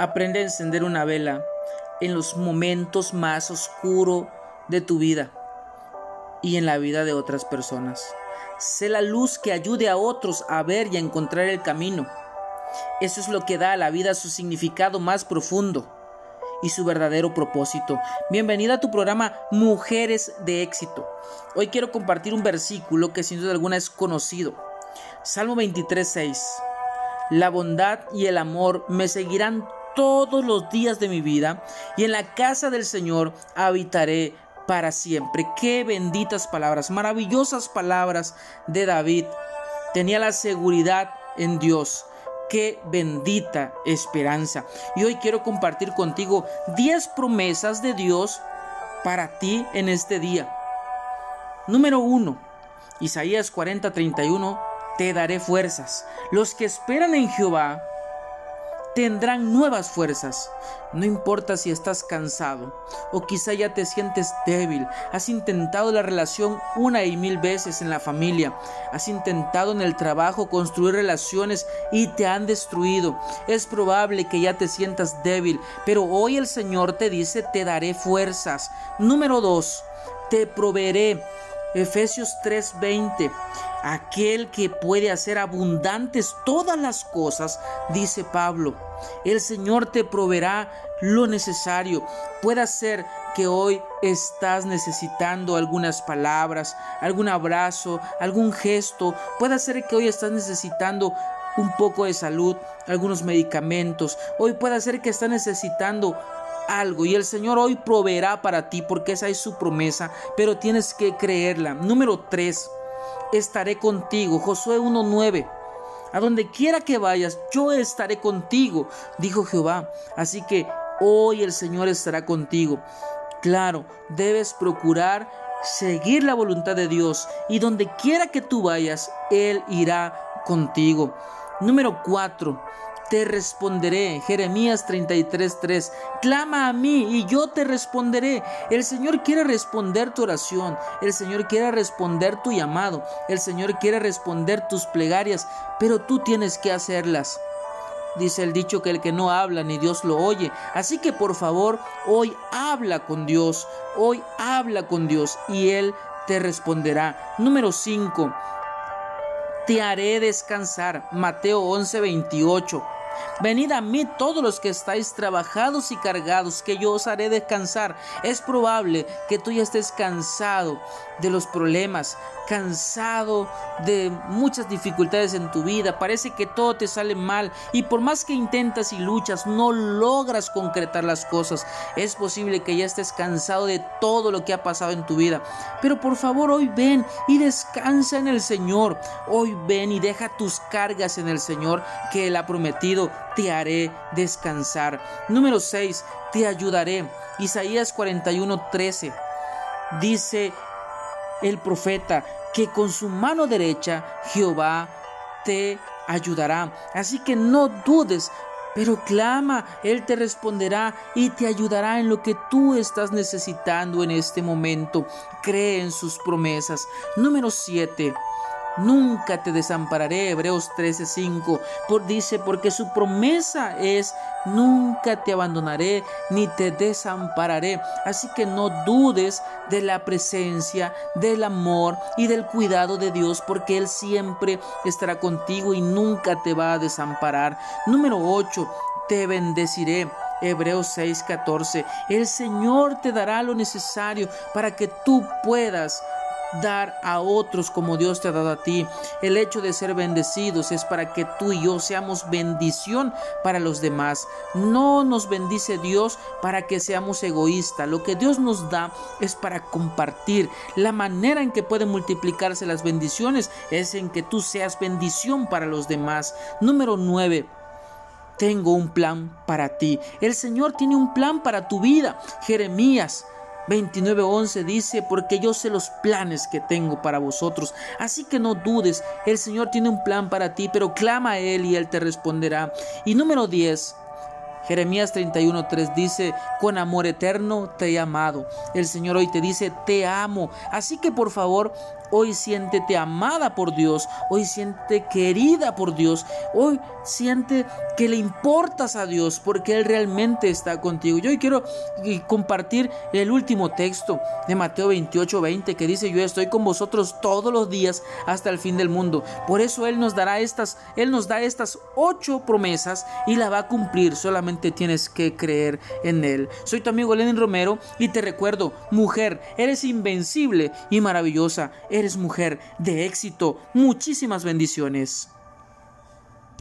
Aprende a encender una vela en los momentos más oscuros de tu vida y en la vida de otras personas. Sé la luz que ayude a otros a ver y a encontrar el camino. Eso es lo que da a la vida su significado más profundo y su verdadero propósito. Bienvenida a tu programa Mujeres de Éxito. Hoy quiero compartir un versículo que sin duda alguna es conocido. Salmo 23:6. La bondad y el amor me seguirán todos los días de mi vida, y en la casa del Señor habitaré para siempre. Qué benditas palabras, maravillosas palabras de David. Tenía la seguridad en Dios. Qué bendita esperanza. Y hoy quiero compartir contigo 10 promesas de Dios para ti en este día. Número 1, Isaías 40:31, te daré fuerzas. Los que esperan en Jehová tendrán nuevas fuerzas. No importa si estás cansado o quizá ya te sientes débil. Has intentado la relación 1,000 veces en la familia. Has intentado en el trabajo construir relaciones y te han destruido. Es probable que ya te sientas débil, pero hoy el Señor te dice: te daré fuerzas. Número 2, te proveeré. Efesios 3:20. Aquel que puede hacer abundantes todas las cosas, dice Pablo. El Señor te proveerá lo necesario. Puede ser que hoy estás necesitando algunas palabras, algún abrazo, algún gesto. Puede ser que hoy estás necesitando un poco de salud, algunos medicamentos. Hoy puede ser que estás necesitando algo, y el Señor hoy proveerá para ti, porque esa es su promesa, pero tienes que creerla. Número 3, estaré contigo. Josué 1:9. A donde quiera que vayas, yo estaré contigo, dijo Jehová. Así que hoy el Señor estará contigo. Claro, debes procurar seguir la voluntad de Dios, y donde quiera que tú vayas, Él irá contigo. Número 4, te responderé. Jeremías 33:3. Clama a mí y yo te responderé. El Señor quiere responder tu oración. El Señor quiere responder tu llamado. El Señor quiere responder tus plegarias, pero tú tienes que hacerlas. Dice el dicho que el que no habla ni Dios lo oye. Así que por favor, hoy habla con Dios. Hoy habla con Dios y Él te responderá. Número 5, te haré descansar. Mateo 11:28. Venid a mí todos los que estáis trabajados y cargados, que yo os haré descansar. Es probable que tú ya estés cansado de los problemas, cansado de muchas dificultades en tu vida. Parece que todo te sale mal, y por más que intentas y luchas, no logras concretar las cosas. Es posible que ya estés cansado de todo lo que ha pasado en tu vida, pero por favor hoy ven y descansa en el Señor. Hoy ven y deja tus cargas en el Señor, que Él ha prometido: te haré descansar. Número 6, te ayudaré. Isaías 41:13. Dice el profeta que con su mano derecha Jehová te ayudará. Así que no dudes, pero clama. Él te responderá y te ayudará en lo que tú estás necesitando en este momento. Cree en sus promesas. Número 7, nunca te desampararé. Hebreos 13:5. Dice: porque su promesa es: nunca te abandonaré ni te desampararé. Así que no dudes de la presencia, del amor y del cuidado de Dios, porque Él siempre estará contigo y nunca te va a desamparar. Número 8, te bendeciré. Hebreos 6:14. El Señor te dará lo necesario para que tú puedas dar a otros como Dios te ha dado a ti. El hecho de ser bendecidos es para que tú y yo seamos bendición para los demás. No nos bendice Dios para que seamos egoístas. Lo que Dios nos da es para compartir. La manera en que pueden multiplicarse las bendiciones es en que tú seas bendición para los demás. Número 9, tengo un plan para ti. El Señor tiene un plan para tu vida. Jeremías 29:11 dice: porque yo sé los planes que tengo para vosotros. Así que no dudes, el Señor tiene un plan para ti, pero clama a Él y Él te responderá. Y número 10, Jeremías 31:3 dice: con amor eterno te he amado. El Señor hoy te dice: te amo. Así que por favor, hoy siéntete amada por Dios, hoy siéntete querida por Dios, hoy siente que le importas a Dios porque Él realmente está contigo. Yo hoy quiero compartir el último texto de Mateo 28:20 que dice: yo estoy con vosotros todos los días hasta el fin del mundo. Por eso Él nos da estas 8 promesas y la va a cumplir, solamente tienes que creer en Él. Soy tu amigo Lenin Romero y te recuerdo, mujer, eres invencible y maravillosa. Eres mujer de éxito. Muchísimas bendiciones.